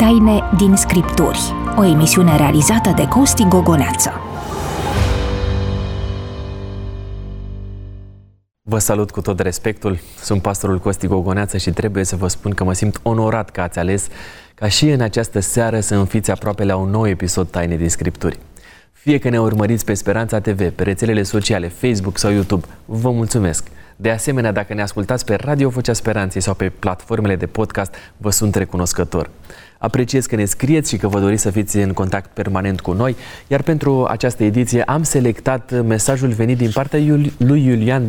Taine din Scripturi, o emisiune realizată de Costi Gogoneață. Vă salut cu tot respectul, sunt pastorul Costi Gogoneață și trebuie să vă spun că mă simt onorat că ați ales ca și în această seară să înfiți aproape la un nou episod Taine din Scripturi. Fie că ne urmăriți pe Speranța TV, pe rețelele sociale, Facebook sau YouTube, vă mulțumesc! De asemenea, dacă ne ascultați pe Radio Vocea Speranței sau pe platformele de podcast, vă sunt recunoscător. Apreciez că ne scrieți și că vă doriți să fiți în contact permanent cu noi, iar pentru această ediție am selectat mesajul venit din partea lui Iulian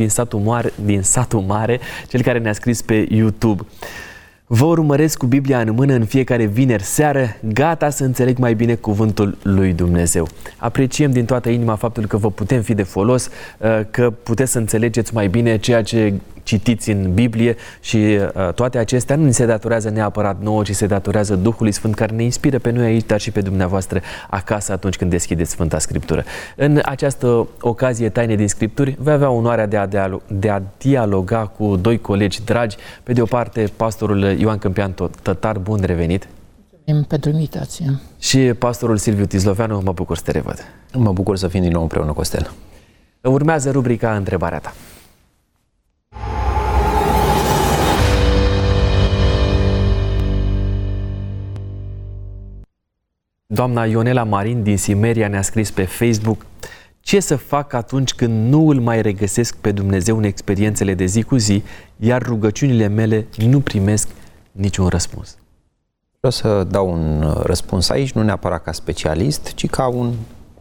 din Satul Mare, cel care ne-a scris pe YouTube. Vă urmăresc cu Biblia în mână în fiecare vineri seară, gata să înțeleg mai bine cuvântul lui Dumnezeu. Apreciem din toată inima faptul că vă putem fi de folos, că puteți să înțelegeți mai bine ceea ce citiți în Biblie și toate acestea nu ni se datorează neapărat nouă, ci se datorează Duhului Sfânt care ne inspiră pe noi aici, dar și pe dumneavoastră acasă atunci când deschideți Sfânta Scriptură. În această ocazie Taine din Scripturi voi avea onoarea de a dialoga cu doi colegi dragi. Pe de o parte, pastorul Ioan Câmpian-Tătar, bun revenit! Mulțumim pentru invitație! Și pastorul Silviu Tisloveanu, mă bucur să te revăd! Mă bucur să fim din nou împreună, Costel! Urmează rubrica Întrebarea ta! Doamna Ionela Marin din Simeria ne-a scris pe Facebook: ce să fac atunci când nu îl mai regăsesc pe Dumnezeu în experiențele de zi cu zi, iar rugăciunile mele nu primesc niciun răspuns? Vreau să dau un răspuns aici, nu neapărat ca specialist, ci ca un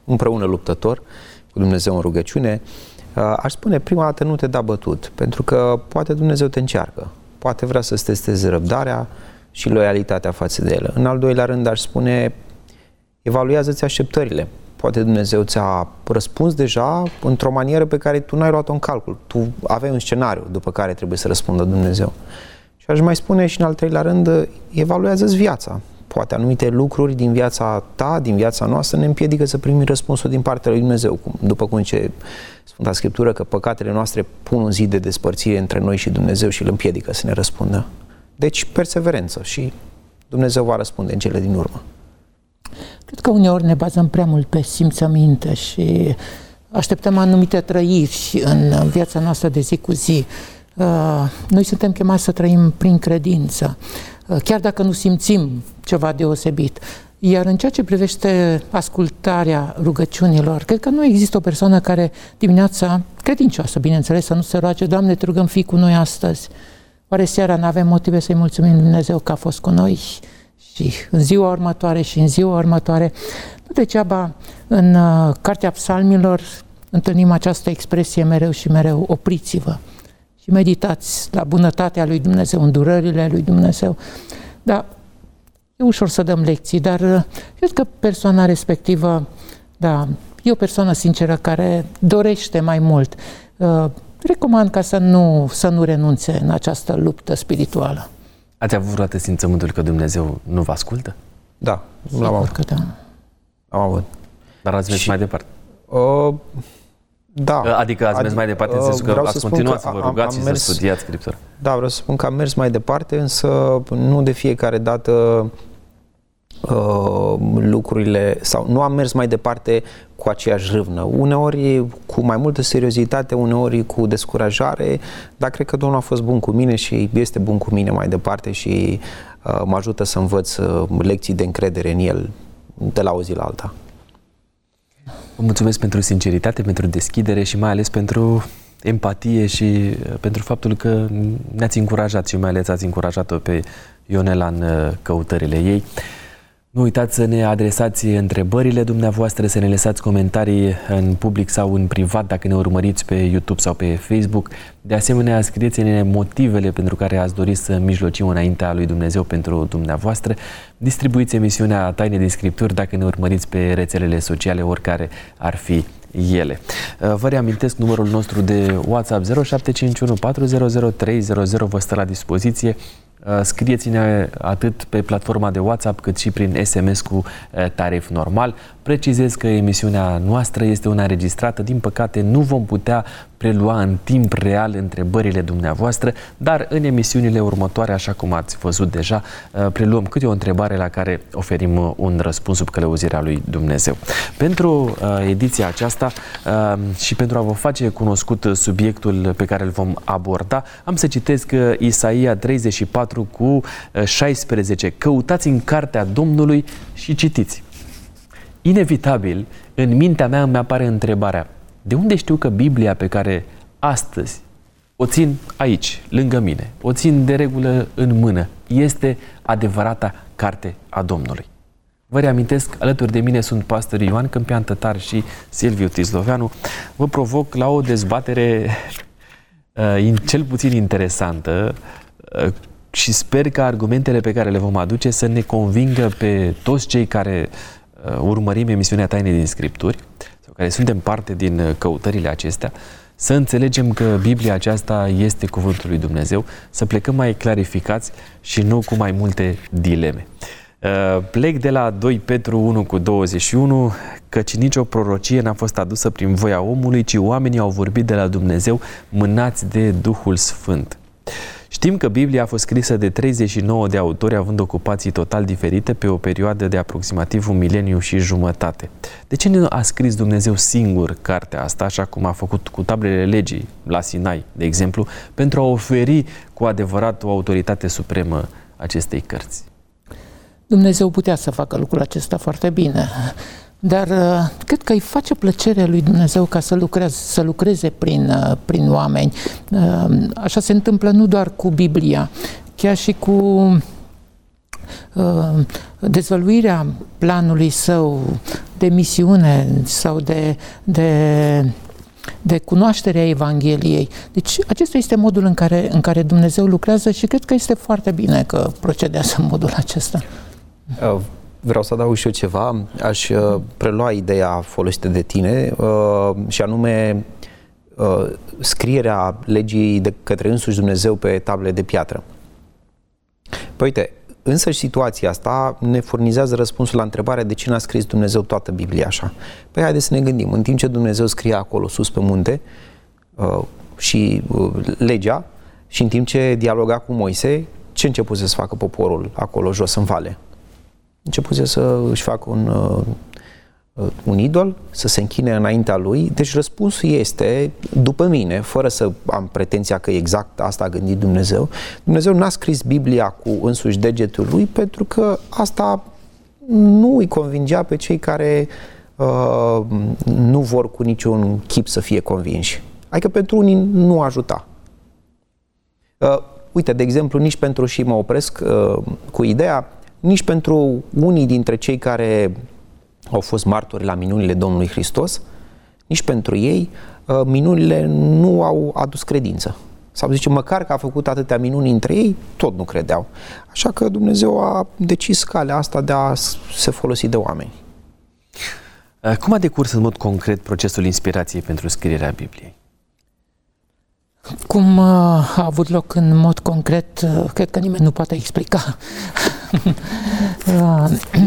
împreună luptător cu Dumnezeu în rugăciune. Aș spune, prima dată nu te da bătut, pentru că poate Dumnezeu te încearcă, poate vrea să-ți testeze răbdarea și loialitatea față de El. În al doilea rând, aș spune, evaluează-ți așteptările. Poate Dumnezeu ți-a răspuns deja într-o manieră pe care tu n-ai luat-o în calcul. Tu aveai un scenariu după care trebuie să răspundă Dumnezeu. Și aș mai spune și în al treilea rând, evaluează-ți viața. Poate anumite lucruri din viața ta, din viața noastră, ne împiedică să primim răspunsul din partea lui Dumnezeu. După cum zice Sfânta Scriptură, că păcatele noastre pun un zid de despărțire între noi și Dumnezeu și îl împiedică să ne răspundă. Deci perseverență și Dumnezeu va răspunde în cele din urmă. Cred că uneori ne bazăm prea mult pe simțăminte și așteptăm anumite trăiri în viața noastră de zi cu zi. Noi suntem chemați să trăim prin credință, chiar dacă nu simțim ceva deosebit. Iar în ceea ce privește ascultarea rugăciunilor, cred că nu există o persoană care dimineața, credincioasă, bineînțeles, să nu se roage: Doamne, te rugăm, fii cu noi astăzi. Oare seara n-avem motive să-i mulțumim Dumnezeu că a fost cu noi? Și în ziua următoare și în ziua următoare. Nu degeaba în Cartea Psalmilor întâlnim această expresie mereu și mereu: opriți-vă și meditați la bunătatea lui Dumnezeu, îndurările lui Dumnezeu. Da, e ușor să dăm lecții, dar cred că persoana respectivă, da, e o persoană sinceră care dorește mai mult. Recomand ca să nu renunțe în această luptă spirituală. Ați avut vreodată simțământul că Dumnezeu nu vă ascultă? Da, l-am avut. Da. Am avut. Dar ați mers mai departe? Da. Adică ați mers mai departe în sensul că ați continuat să vă rugați și să studiați Scriptura. Da, vreau să spun că am mers mai departe, însă nu de fiecare dată lucrurile, sau nu am mers mai departe cu aceeași râvnă. Uneori cu mai multă seriozitate, uneori cu descurajare, dar cred că Domnul a fost bun cu mine și este bun cu mine mai departe și mă ajută să învăț lecții de încredere în El de la o zi la alta. Vă mulțumesc pentru sinceritate, pentru deschidere și mai ales pentru empatie și pentru faptul că ne-ați încurajat și mai ales ați încurajat-o pe Ionela în căutările ei. Nu uitați să ne adresați întrebările dumneavoastră, să ne lăsați comentarii în public sau în privat dacă ne urmăriți pe YouTube sau pe Facebook. De asemenea, scrieți-ne motivele pentru care ați dorit să mijlocim înaintea lui Dumnezeu pentru dumneavoastră. Distribuiți emisiunea Taine din Scripturi dacă ne urmăriți pe rețelele sociale, oricare ar fi ele. Vă reamintesc numărul nostru de WhatsApp 0751 400 300, vă stă la dispoziție. Scrieți-ne atât pe platforma de WhatsApp cât și prin SMS cu tarif normal. Precizez că emisiunea noastră este una înregistrată. Din păcate nu vom putea prelua în timp real întrebările dumneavoastră, dar în emisiunile următoare, așa cum ați văzut deja, preluăm câte o întrebare la care oferim un răspuns sub călăuzirea lui Dumnezeu. Pentru ediția aceasta și pentru a vă face cunoscut subiectul pe care îl vom aborda, am să citesc Isaia 34 cu 16. Căutați în cartea Domnului și citiți. Inevitabil, în mintea mea îmi apare întrebarea: de unde știu că Biblia pe care astăzi o țin aici, lângă mine, o țin de regulă în mână, este adevărata carte a Domnului? Vă reamintesc, alături de mine sunt pastorii Ioan Câmpian-Tătar și Silviu Tisloveanu. Vă provoc la o dezbatere cel puțin interesantă și sper că argumentele pe care le vom aduce să ne convingă pe toți cei care urmărim emisiunea Taine din Scripturi, sau care suntem parte din căutările acestea, să înțelegem că Biblia aceasta este cuvântul lui Dumnezeu, să plecăm mai clarificați și nu cu mai multe dileme. Plec de la 2 Petru 1 cu 21: căci nicio prorocie n-a fost adusă prin voia omului, ci oamenii au vorbit de la Dumnezeu mânați de Duhul Sfânt. Știm că Biblia a fost scrisă de 39 de autori, având ocupații total diferite, pe o perioadă de aproximativ 1,5 mileniu. De ce nu a scris Dumnezeu singur cartea asta, așa cum a făcut cu tablele legii la Sinai, de exemplu, pentru a oferi cu adevărat o autoritate supremă acestei cărți? Dumnezeu putea să facă lucrul acesta foarte bine, dar cred că îi face plăcerea lui Dumnezeu ca să lucreze prin oameni. Așa se întâmplă nu doar cu Biblia, chiar și cu dezvăluirea planului său de misiune sau de cunoașterea Evangheliei. Deci acesta este modul în care Dumnezeu lucrează și cred că este foarte bine că procedează în modul acesta. Vreau să adaug și eu ceva. Aș prelua ideea folosită de tine și anume scrierea legii de către însuși Dumnezeu pe table de piatră. Păi uite, însăși situația asta ne furnizează răspunsul la întrebarea de ce n-a scris Dumnezeu toată Biblia așa. Păi haideți să ne gândim. În timp ce Dumnezeu scria acolo sus pe munte și legea, și în timp ce dialoga cu Moise, ce începuse să facă poporul acolo jos în vale? Începuse să își facă un idol, să se închine înaintea lui. Deci răspunsul este, după mine, fără să am pretenția că exact asta a gândit Dumnezeu, Dumnezeu n-a scris Biblia cu însuși degetul lui, pentru că asta nu îi convingea pe cei care nu vor cu niciun chip să fie convinși. Adică pentru unii nu ajuta. Uite, de exemplu, nici pentru, și mă opresc cu ideea, nici pentru unii dintre cei care au fost martori la minunile Domnului Hristos, nici pentru ei minunile nu au adus credință. Sau zice, măcar că a făcut atâtea minuni între ei, tot nu credeau. Așa că Dumnezeu a decis calea asta de a se folosi de oameni. Cum a decurs în mod concret procesul inspirației pentru scrierea Bibliei? Cum a avut loc în mod concret, cred că nimeni nu poate explica.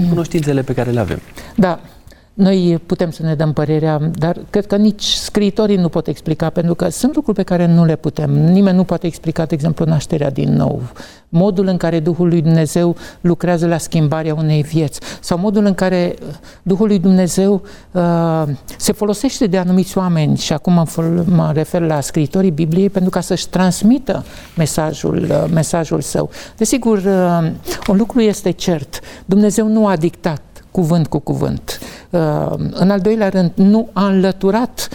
Cunoștințele pe care le avem. Da, noi putem să ne dăm părerea, dar cred că nici scriitorii nu pot explica, pentru că sunt lucruri pe care nu le putem. Nimeni nu poate explica, de exemplu, nașterea din nou, modul în care Duhul lui Dumnezeu lucrează la schimbarea unei vieți, sau modul în care Duhul lui Dumnezeu se folosește de anumiți oameni, și acum mă refer la scriitorii Bibliei, pentru ca să-și transmită mesajul său. Desigur, un lucru este cert: Dumnezeu nu a dictat cuvânt cu cuvânt. În al doilea rând, nu a înlăturat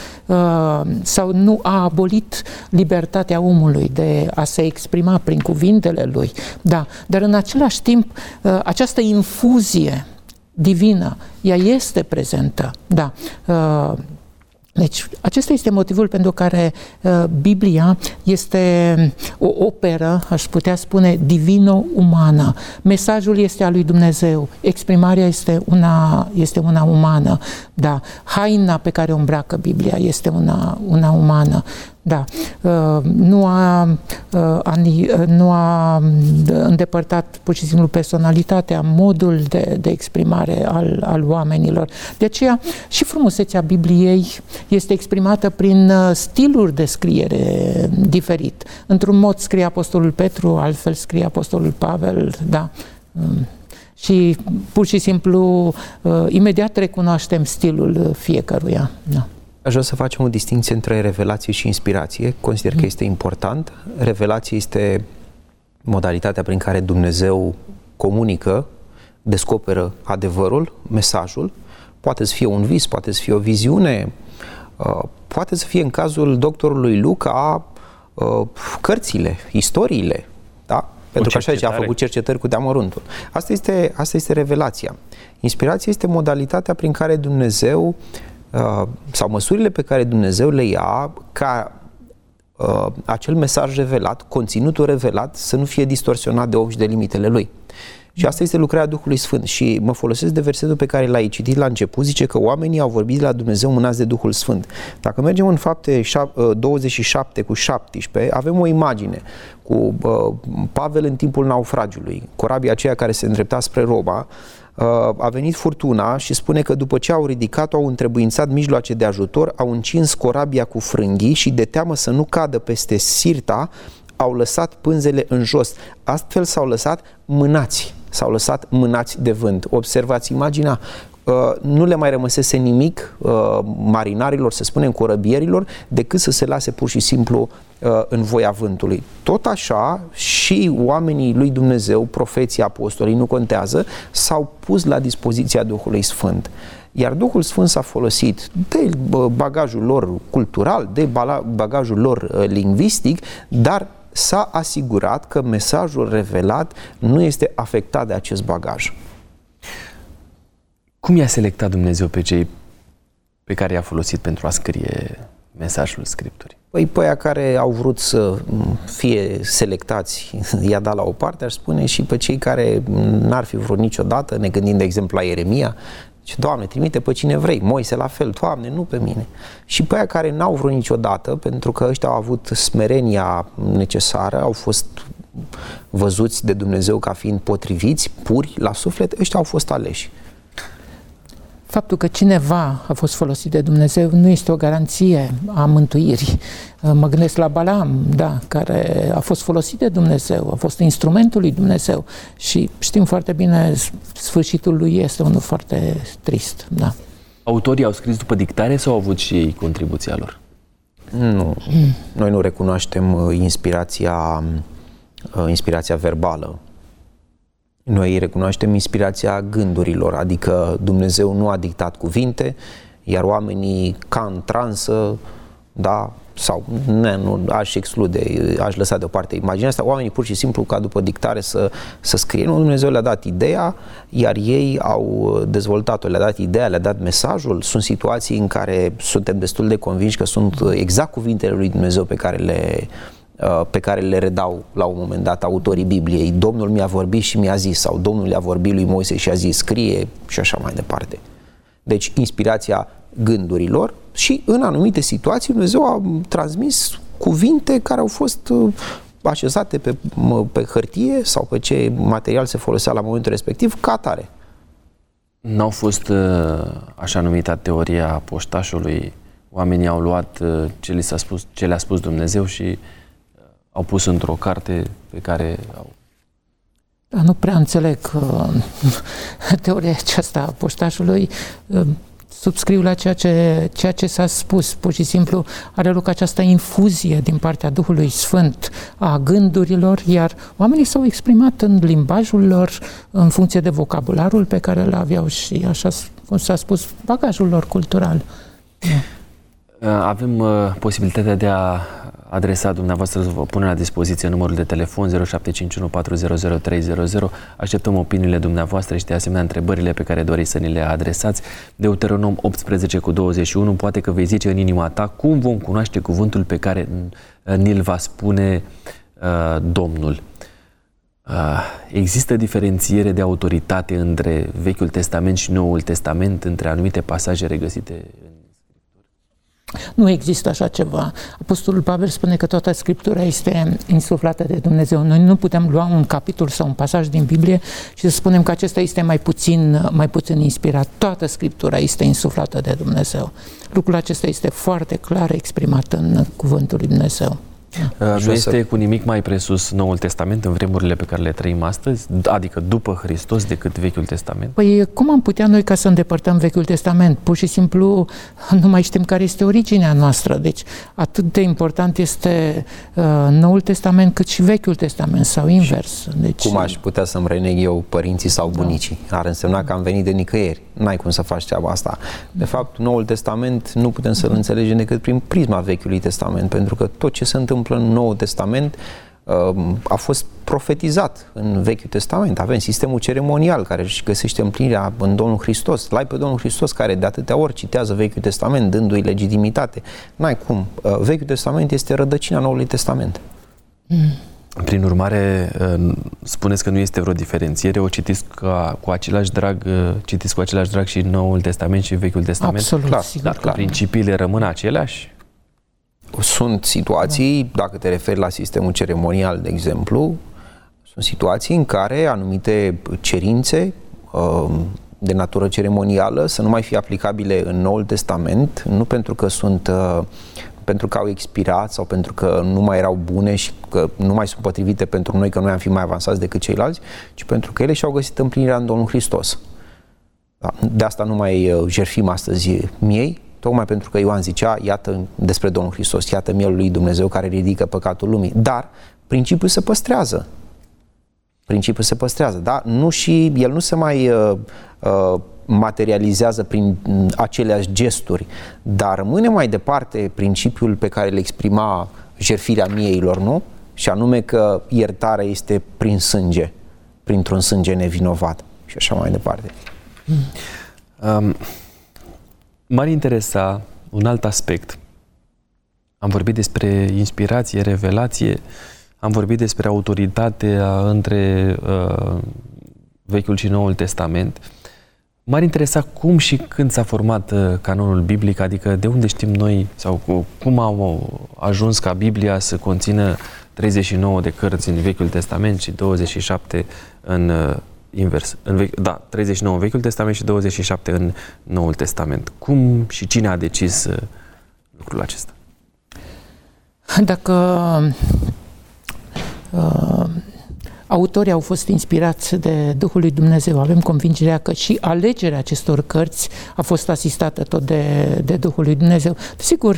sau nu a abolit libertatea omului de a se exprima prin cuvintele lui. Da, dar în același timp, această infuzie divină, ea este prezentă. Da. Deci, acesta este motivul pentru care Biblia este o operă, aș putea spune, divino-umană. Mesajul este al lui Dumnezeu, exprimarea este una umană. Da. Haina pe care o îmbracă Biblia este una umană. Da, nu a îndepărtat pur și simplu personalitatea, modul de exprimare al oamenilor. De aceea și frumusețea Bibliei este exprimată prin stiluri de scriere diferit. Într-un mod scrie Apostolul Petru, altfel scrie Apostolul Pavel, da. Și pur și simplu imediat recunoaștem stilul fiecăruia, da. Aș vrea să facem o distinție între revelație și inspirație. Consider că este important. Revelație este modalitatea prin care Dumnezeu comunică, descoperă adevărul, mesajul. Poate să fie un vis, poate să fie o viziune, poate să fie în cazul doctorului Luca cărțile, istoriile, da? Pentru că așa zice, a făcut cercetări cu de-amăruntul. Asta este revelația. Inspirația este modalitatea prin care Dumnezeu sau măsurile pe care Dumnezeu le ia ca acel mesaj revelat, conținutul revelat să nu fie distorsionat de om și de limitele lui. Și asta este lucrarea Duhului Sfânt. Și mă folosesc de versetul pe care l-ai citit la început, zice că oamenii au vorbit la Dumnezeu mânați de Duhul Sfânt. Dacă mergem în Fapte 27:17, avem o imagine cu Pavel în timpul naufragiului, corabia aceea care se îndrepta spre Roma. A venit furtuna și spune că după ce au ridicat-o, au întrebuințat mijloace de ajutor, au încins corabia cu frânghii și de teamă să nu cadă peste sirta, au lăsat pânzele în jos. Astfel s-au lăsat mânați de vânt. Observați imaginea, nu le mai rămăsese nimic marinarilor, să spunem corăbierilor, decât să se lase pur și simplu în voia vântului. Tot așa și oamenii lui Dumnezeu, profeții, apostolii, nu contează, s-au pus la dispoziția Duhului Sfânt. Iar Duhul Sfânt s-a folosit de bagajul lor cultural, de bagajul lor lingvistic, dar s-a asigurat că mesajul revelat nu este afectat de acest bagaj. Cum i-a selectat Dumnezeu pe cei pe care i-a folosit pentru a scrie mesajul Scripturii? Păi pe aia care au vrut să fie selectați i-a dat la o parte, aș spune, și pe cei care n-ar fi vrut niciodată, ne gândim de exemplu la Ieremia, zice, Doamne, trimite pe cine vrei, Moise la fel, Doamne, nu pe mine. Și pe aia care n-au vrut niciodată, pentru că ăștia au avut smerenia necesară, au fost văzuți de Dumnezeu ca fiind potriviți, puri la suflet, ăștia au fost aleși. Faptul că cineva a fost folosit de Dumnezeu nu este o garanție a mântuirii. Mă gândesc la Balaam, da, care a fost folosit de Dumnezeu, a fost instrumentul lui Dumnezeu și știm foarte bine, sfârșitul lui este unul foarte trist. Da. Autorii au scris după dictare sau au avut și ei contribuția lor? Nu. Noi nu recunoaștem inspirația verbală. Noi recunoaștem inspirația gândurilor, adică Dumnezeu nu a dictat cuvinte, iar oamenii ca în transă, da, sau nu, aș lăsa deoparte imaginea asta, oamenii pur și simplu ca după dictare să scrie. Nu, Dumnezeu le-a dat ideea, iar ei au dezvoltat-o, le-a dat ideea, le-a dat mesajul. Sunt situații în care suntem destul de convinși că sunt exact cuvintele lui Dumnezeu pe care le redau la un moment dat autorii Bibliei. Domnul mi-a vorbit și mi-a zis, sau Domnul le-a vorbit lui Moise și a zis, scrie și așa mai departe. Deci inspirația gândurilor și în anumite situații Dumnezeu a transmis cuvinte care au fost așezate pe hârtie sau pe ce material se folosea la momentul respectiv ca atare. N-au fost așa numita teoria poștașului, oamenii au luat ce le-a spus Dumnezeu și au pus într-o carte pe care au... Da, nu prea înțeleg teoria aceasta a poștașului. Subscriu la ceea ce s-a spus. Pur și simplu are loc această infuzie din partea Duhului Sfânt a gândurilor, iar oamenii s-au exprimat în limbajul lor, în funcție de vocabularul pe care îl aveau și, așa cum s-a spus, bagajul lor cultural. Avem posibilitatea de a adresa dumneavoastră, vă pune la dispoziție numărul de telefon 0751 400 300. Așteptăm opiniile dumneavoastră și de asemenea întrebările pe care doriți să ni le adresați. Deuteronom 18:21, poate că vei zice în inima ta, cum vom cunoaște cuvântul pe care ni-l va spune Domnul? Există diferențiere de autoritate între Vechiul Testament și Noul Testament, între anumite pasaje regăsite în Nu există așa ceva. Apostolul Pavel spune că toată Scriptura este insuflată de Dumnezeu. Noi nu putem lua un capitol sau un pasaj din Biblie și să spunem că acesta este mai puțin inspirat. Toată Scriptura este insuflată de Dumnezeu. Lucrul acesta este foarte clar exprimat în Cuvântul lui Dumnezeu. Nu este cu nimic mai presus Noul Testament în vremurile pe care le trăim astăzi, adică după Hristos, decât Vechiul Testament? Păi cum am putea noi ca să îndepărtăm Vechiul Testament? Pur și simplu nu mai știm care este originea noastră. Deci atât de important este Noul Testament cât și Vechiul Testament sau invers. Deci, cum aș putea să-mi reneg eu părinții sau bunicii? Ar însemna că am venit de nicăieri. N-ai cum să faci treaba asta. De fapt, Noul Testament nu putem să-l înțelegem decât prin prisma Vechiului Testament, pentru că tot ce se întâmplă în Noul Testament a fost profetizat în Vechiul Testament. Avem sistemul ceremonial care își găsește împlinirea în Domnul Hristos. L-ai pe Domnul Hristos care de atâtea ori citează Vechiul Testament, dându-i legitimitate. N-ai cum. Vechiul Testament este rădăcina Noului Testament. Prin urmare, spuneți că nu este vreo diferențiere, o citiți cu același drag, citiți cu același drag și Noul Testament și Vechiul Testament? Absolut, clar, sigur, dar clar. Principiile rămân aceleași? Sunt situații, dacă te referi la sistemul ceremonial, de exemplu, sunt situații în care anumite cerințe de natură ceremonială să nu mai fie aplicabile în Noul Testament, nu pentru că sunt... pentru că au expirat sau pentru că nu mai erau bune și că nu mai sunt potrivite pentru noi, că noi am fi mai avansați decât ceilalți, ci pentru că ele și-au găsit împlinirea în Domnul Hristos. De asta nu mai jertfim astăzi miei, tocmai pentru că Ioan zicea, iată despre Domnul Hristos, iată mielul lui Dumnezeu care ridică păcatul lumii, dar principiul se păstrează. Principiul se păstrează, da? Nu și, el nu se mai materializează prin aceleași gesturi, dar rămâne mai departe principiul pe care îl exprima jertfirea mieilor, nu? Și anume că iertarea este prin sânge, printr-un sânge nevinovat și așa mai departe. M-ar interesa un alt aspect. Am vorbit despre inspirație, revelație, am vorbit despre autoritatea între Vechiul și Noul Testament. M-ar interesa cum și când s-a format canonul biblic, adică de unde știm noi sau cum au ajuns ca Biblia să conțină 39 de cărți în Vechiul Testament și 27 în invers. 39 în Vechiul Testament și 27 în Noul Testament. Cum și cine a decis lucrul acesta? Dacă autorii au fost inspirați de Duhul lui Dumnezeu. Avem convingerea că și alegerea acestor cărți a fost asistată tot de Duhul lui Dumnezeu. Sigur,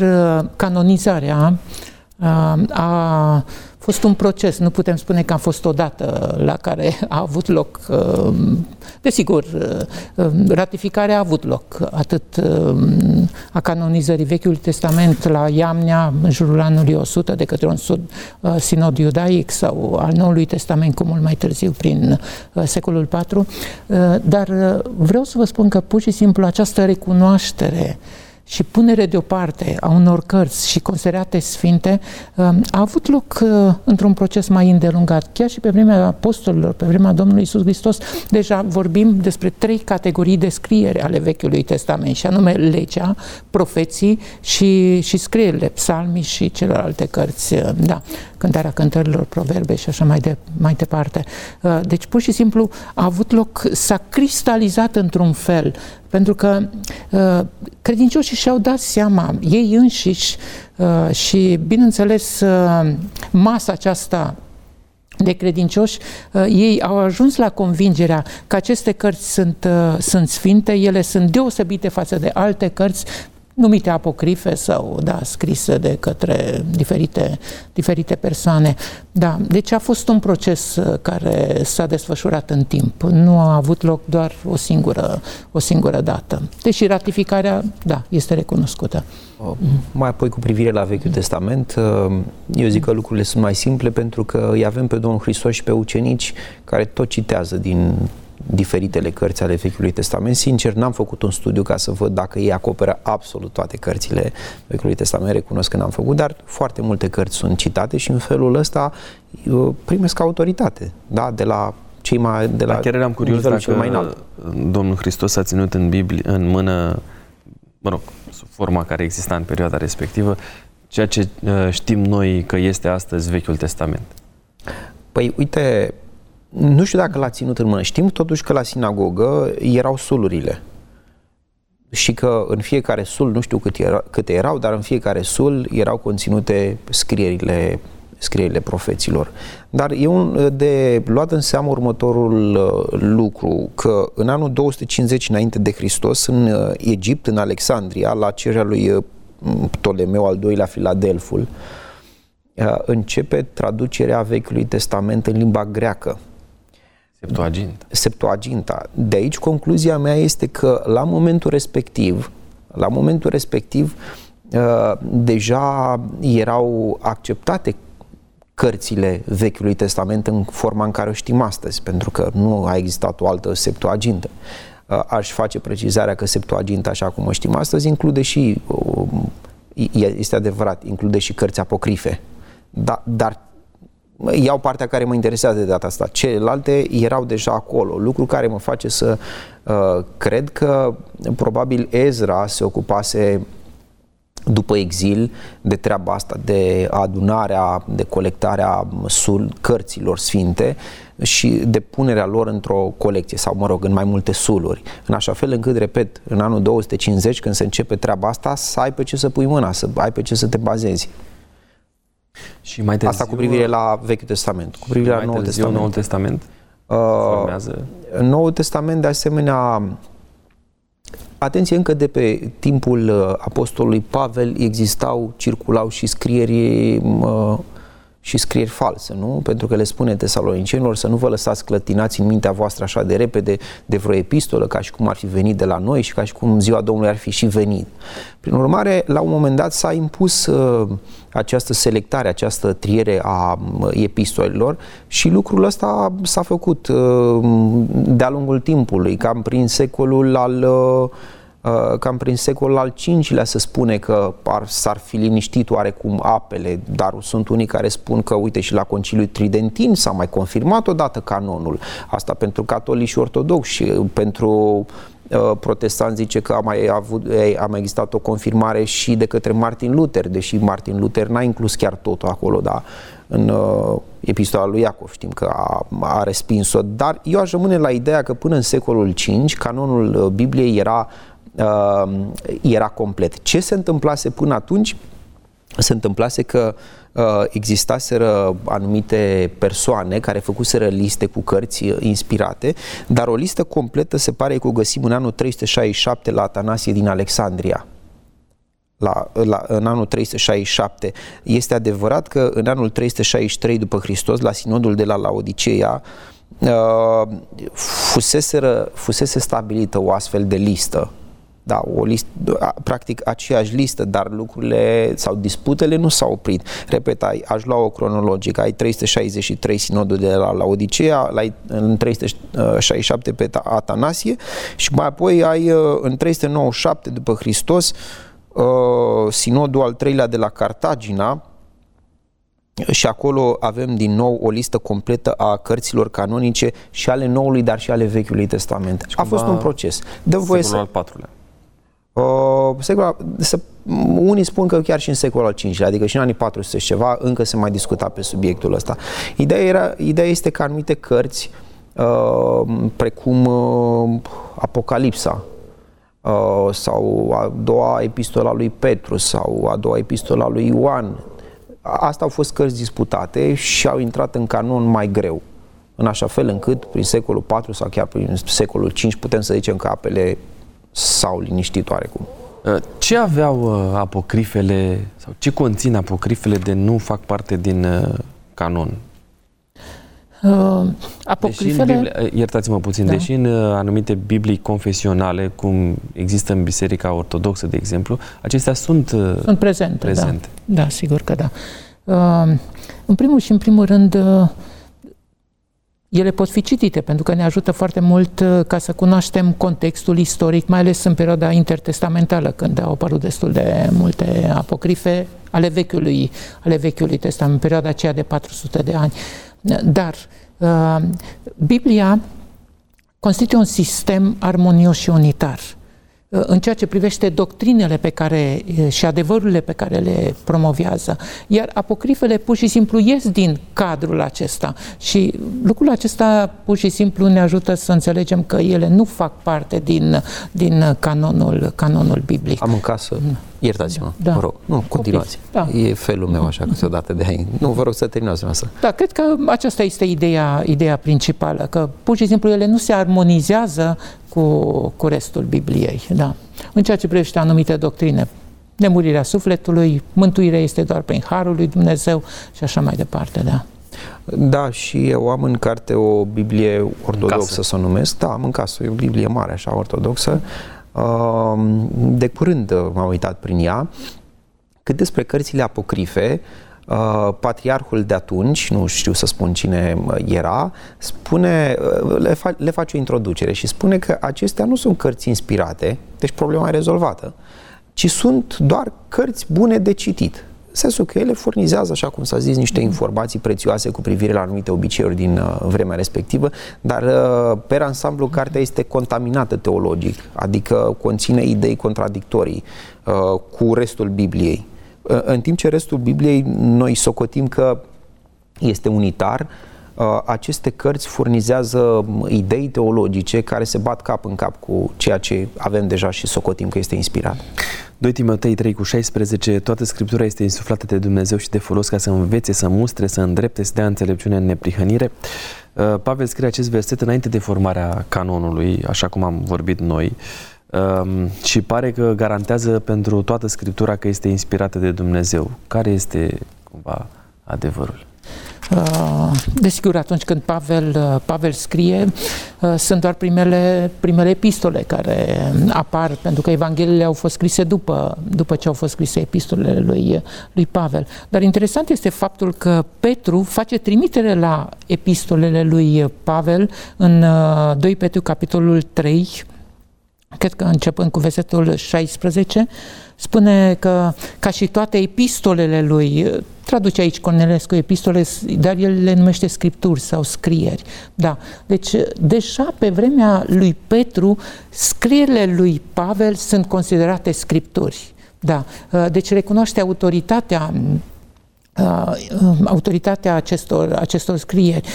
canonizarea a fost un proces, nu putem spune că a fost odată la care a avut loc. Desigur, ratificarea a avut loc, atât a canonizării Vechiul Testament la Iamnia în jurul anului 100 de către un sinod iudaic sau al Noului Testament cu mult mai târziu prin secolul IV, dar vreau să vă spun că pur și simplu această recunoaștere și punere deoparte a unor cărți și considerate sfinte a avut loc într-un proces mai îndelungat. Chiar și pe vremea apostolilor, pe vremea Domnului Iisus Hristos, deja vorbim despre 3 categorii de scrieri ale Vechiului Testament, și anume legea, profeții și scrierile, psalmii și celelalte cărți, da, cântarea cântărilor, proverbe și așa mai departe. Deci pur și simplu a avut loc, s-a cristalizat într-un fel, pentru că credincioșii și-au dat seama, ei înșiși și, bineînțeles, masa aceasta de credincioși, ei au ajuns la convingerea că aceste cărți sunt sfinte, ele sunt deosebite față de alte cărți numite apocrife sau, da, scrise de către diferite persoane. Da, deci a fost un proces care s-a desfășurat în timp. Nu a avut loc doar o singură dată. Deși ratificarea, da, este recunoscută. Mai apoi, cu privire la Vechiul Testament, eu zic că lucrurile sunt mai simple pentru că îi avem pe Domnul Hristos și pe ucenici care tot citează din diferitele cărți ale Vechiului Testament. Sincer, n-am făcut un studiu ca să văd dacă ei acoperă absolut toate cărțile Vechiului Testament, recunosc că n-am făcut, dar foarte multe cărți sunt citate și în felul ăsta primesc autoritate, da? De la cei mai... Chiar eram curios dacă Domnul Hristos a ținut în mână mă rog, sub forma care exista în perioada respectivă, ceea ce știm noi că este astăzi Vechiul Testament? Păi, uite, nu știu dacă l-a ținut în mână. Știm totuși că la sinagogă erau sulurile. Și că în fiecare sul, nu știu câte erau, dar în fiecare sul erau conținute scrierile profeților. Dar e de luat în seamă următorul lucru, că în anul 250 înainte de Hristos, în Egipt, în Alexandria, la cererea lui Ptolemeu al doilea Filadelful, începe traducerea Vechiului Testament în limba greacă. Septuaginta. De aici concluzia mea este că la momentul respectiv deja erau acceptate cărțile Vechiului Testament în forma în care o știm astăzi, pentru că nu a existat o altă Septuagintă. Aș face precizarea că Septuaginta, așa cum o știm astăzi, include și, este adevărat, include și cărți apocrife, dar iau partea care mă interesează de data asta. Celelalte erau deja acolo, lucru care mă face să cred că probabil Ezra se ocupase după exil de treaba asta, de adunarea, de colectarea cărților sfinte și de punerea lor într-o colecție sau, mă rog, în mai multe suluri, în așa fel încât, repet, în anul 250, când se începe treaba asta, să ai pe ce să pui mâna, să ai pe ce să te bazezi. Și mai târziu, asta cu privire la Vechiul Testament. Cu privire la Noul Testament? Noul Testament, de asemenea, atenție, încă de pe timpul apostolului Pavel circulau și scrieri false, nu? Pentru că le spune tesalonicenilor să nu vă lăsați clătinați în mintea voastră așa de repede de vreo epistolă, ca și cum ar fi venit de la noi și ca și cum ziua Domnului ar fi și venit. Prin urmare, la un moment dat s-a impus această selectare, această triere a epistolelor și lucrul ăsta s-a făcut de-a lungul timpului, cam prin secolul al V-lea se spune că s-ar fi liniștit oarecum apele, dar sunt unii care spun că, uite, și la Conciliul Tridentin s-a mai confirmat odată canonul. Asta pentru catolici și ortodoxi, pentru protestanți zice că a mai existat o confirmare și de către Martin Luther, deși Martin Luther n-a inclus chiar totul acolo, dar în epistola lui Iacov știm că a respins-o, dar eu aș rămâne la ideea că până în secolul V canonul Bibliei era complet. Ce se întâmplase până atunci? Se întâmplase că existaseră anumite persoane care făcuseră liste cu cărți inspirate, dar o listă completă se pare că o găsim în anul 367 la Atanasie din Alexandria. În anul 367. Este adevărat că în anul 363 după Hristos, la sinodul de la Laodiceea, fusese stabilită o astfel de listă. Da, o listă, practic aceeași listă, dar lucrurile sau disputele nu s-au oprit. Repet, aș lua-o cronologic. Ai 363 sinodul de la Laodiceea, în 367 pe Atanasie și mai apoi ai în 397 după Hristos sinodul al III-lea de la Cartagina și acolo avem din nou o listă completă a cărților canonice și ale Noului, dar și ale Vechiului Testament. A fost un proces. Secolul al IV-lea. Unii spun că chiar și în secolul al V-lea, adică și în anii 400 și ceva, încă se mai discuta pe subiectul ăsta. Ideea este că anumite cărți, precum Apocalipsa, sau a doua epistola lui Petru sau a doua epistola lui Ioan, astea au fost cărți disputate și au intrat în canon mai greu, în așa fel încât prin secolul IV sau chiar prin secolul V putem să zicem că apele s-au liniștit oarecum. Ce aveau apocrifele sau ce conțin apocrifele de nu fac parte din canon? Deși în anumite Biblii confesionale, cum există în Biserica Ortodoxă, de exemplu, acestea sunt prezente. Da, sigur că da. În primul și în primul rând, ele pot fi citite, pentru că ne ajută foarte mult ca să cunoaștem contextul istoric, mai ales în perioada intertestamentală, când au apărut destul de multe apocrife ale Vechiului Testament, în perioada aceea de 400 de ani. Dar Biblia constituie un sistem armonios și unitar. în ceea ce privește doctrinele pe care, și adevărurile pe care le promovează. Iar apocrifele pur și simplu ies din cadrul acesta și lucrul acesta pur și simplu ne ajută să înțelegem că ele nu fac parte din canonul biblic. Am în casă, iertați-mă, da. Vă rog, nu, continuați. Da. E felul meu așa câteodată de aici. Nu, vă rog să terminați asta. Da, cred că aceasta este ideea principală, că pur și simplu ele nu se armonizează cu restul Bibliei, da. În ceea ce privește anumite doctrine, nemurirea sufletului, mântuirea este doar prin harul lui Dumnezeu și așa mai departe, da. Da, și eu am în carte o Biblie ortodoxă, să o numesc, da, am în casă, e o Biblie mare, așa, ortodoxă. De curând m-am uitat prin ea. Cât despre cărțile apocrife, patriarhul de atunci, nu știu să spun cine era, spune, le face o introducere și spune că acestea nu sunt cărți inspirate, deci problema e rezolvată, ci sunt doar cărți bune de citit. În sensul că ele furnizează, așa cum s-a zis, niște informații prețioase cu privire la anumite obiceiuri din vremea respectivă, dar pe ansamblu cartea este contaminată teologic, adică conține idei contradictorii cu restul Bibliei. În timp ce restul Bibliei noi socotim că este unitar, aceste cărți furnizează idei teologice care se bat cap în cap cu ceea ce avem deja și socotim că este inspirat. 2 Timotei 3:16, toată Scriptura este insuflată de Dumnezeu și de folos ca să învețe, să mustre, să îndrepte, să dea înțelepciune în neprihănire. Pavel scrie acest verset înainte de formarea canonului, așa cum am vorbit noi, și pare că garantează pentru toată Scriptura că este inspirată de Dumnezeu. Care este cumva adevărul? Desigur, atunci când Pavel scrie, sunt doar primele epistole care apar, pentru că evangheliile au fost scrise după ce au fost scrise epistolele lui Pavel. Dar interesant este faptul că Petru face trimitere la epistolele lui Pavel în 2 Petru, capitolul 3, cred că începând cu versetul 16, spune că, ca și toate epistolele lui, traduce aici Cornelescu epistole, dar el le numește scripturi sau scrieri. Da. Deci, deja pe vremea lui Petru, scrierile lui Pavel sunt considerate scripturi. Da. Deci recunoaște autoritatea acestor scrieri.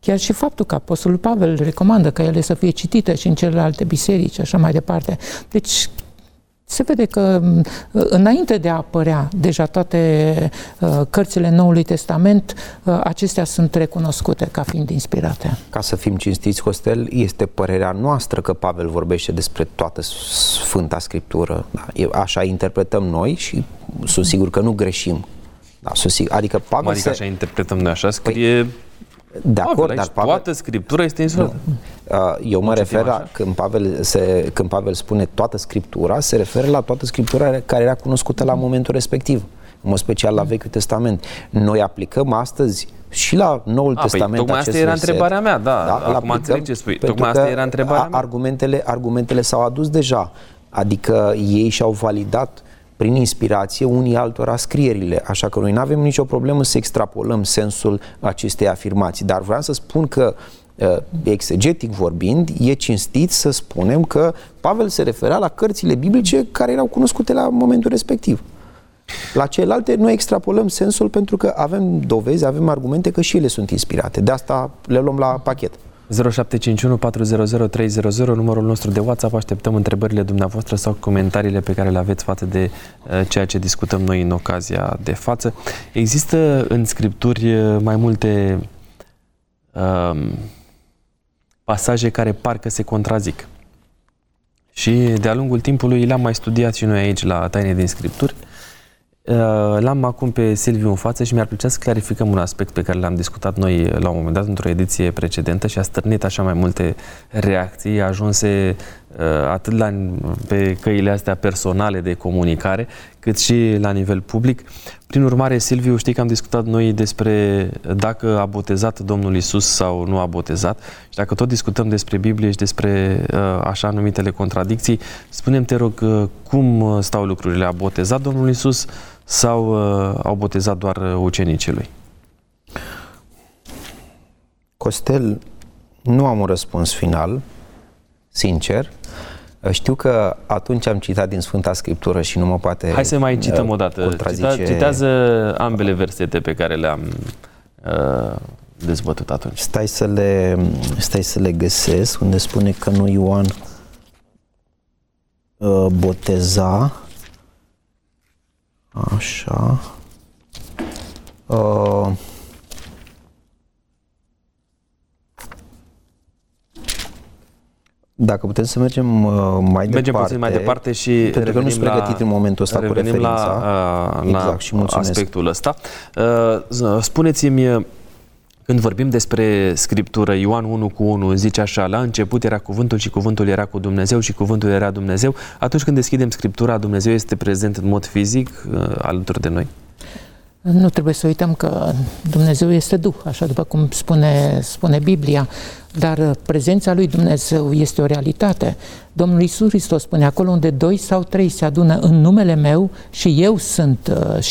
Chiar și faptul că Apostolul Pavel recomandă că ele să fie citite și în celelalte biserici, așa mai departe. Deci, se vede că înainte de a apărea deja toate cărțile Noului Testament, acestea sunt recunoscute ca fiind inspirate. Ca să fim cinstiți, Costel, este părerea noastră că Pavel vorbește despre toată Sfânta Scriptură. Da? Așa interpretăm noi și sunt sigur că nu greșim. Da, adică Pavel adică așa interpretăm noi, așa scrie... Păi... De acord, dar Pavel... Toată Scriptura este inspirată. Eu mă refer la când Pavel spune toată Scriptura, se referă la toată Scriptura care era cunoscută la momentul respectiv, în mod special la Vechiul Testament. Noi aplicăm astăzi și la Noul Testament tocmai acest verset. Asta era întrebarea mea, da. Acum înțeleg ce spui. Tocmai asta era întrebarea mea. Argumentele s-au adus deja, adică ei și-au validat prin inspirație unii altora scrierile, așa că noi nu avem nicio problemă să extrapolăm sensul acestei afirmații, dar vreau să spun că exegetic vorbind, e cinstit să spunem că Pavel se referea la cărțile biblice care erau cunoscute la momentul respectiv. La celelalte noi extrapolăm sensul pentru că avem dovezi, avem argumente că și ele sunt inspirate, de asta le luăm la pachet. 0751 400 300, numărul nostru de WhatsApp, așteptăm întrebările dumneavoastră sau comentariile pe care le aveți față de ceea ce discutăm noi în ocazia de față. Există în Scripturi mai multe pasaje care parcă se contrazic și de-a lungul timpului le-am mai studiat și noi aici la Taine din Scripturi. L-am acum pe Silviu în față și mi-ar plăcea să clarificăm un aspect pe care l-am discutat noi la un moment dat într-o ediție precedentă și a stârnit așa mai multe reacții ajunse atât pe căile astea personale de comunicare, cât și la nivel public. Prin urmare, Silviu, știi că am discutat noi despre dacă a botezat Domnul Iisus sau nu a botezat și dacă tot discutăm despre Biblie și despre așa numitele contradicții, spune-mi, te rog, cum stau lucrurile? A botezat Domnul Iisus sau au botezat doar ucenicii lui? Costel, nu am un răspuns final, sincer. Știu că atunci am citat din Sfânta Scriptură și nu mă poate... Hai să mai cităm o dată. Citează ambele versete pe care le-am dezbătut atunci. Stai să le găsesc, unde spune că nu Ioan boteza. Așa. Dacă putem să mergem mai departe și pentru că nu sunt pregătit în momentul ăsta cu referința la și mulțumesc aspectul ăsta. Spuneți-mi, când vorbim despre Scriptură, Ioan 1:1 zice așa: la început era cuvântul și cuvântul era cu Dumnezeu și cuvântul era Dumnezeu. Atunci când deschidem Scriptura, Dumnezeu este prezent în mod fizic alături de noi? Nu trebuie să uităm că Dumnezeu este Duh, așa după cum spune Biblia, dar prezența lui Dumnezeu este o realitate. Domnul Iisus Hristos spune: acolo unde 2 sau 3 se adună în numele meu și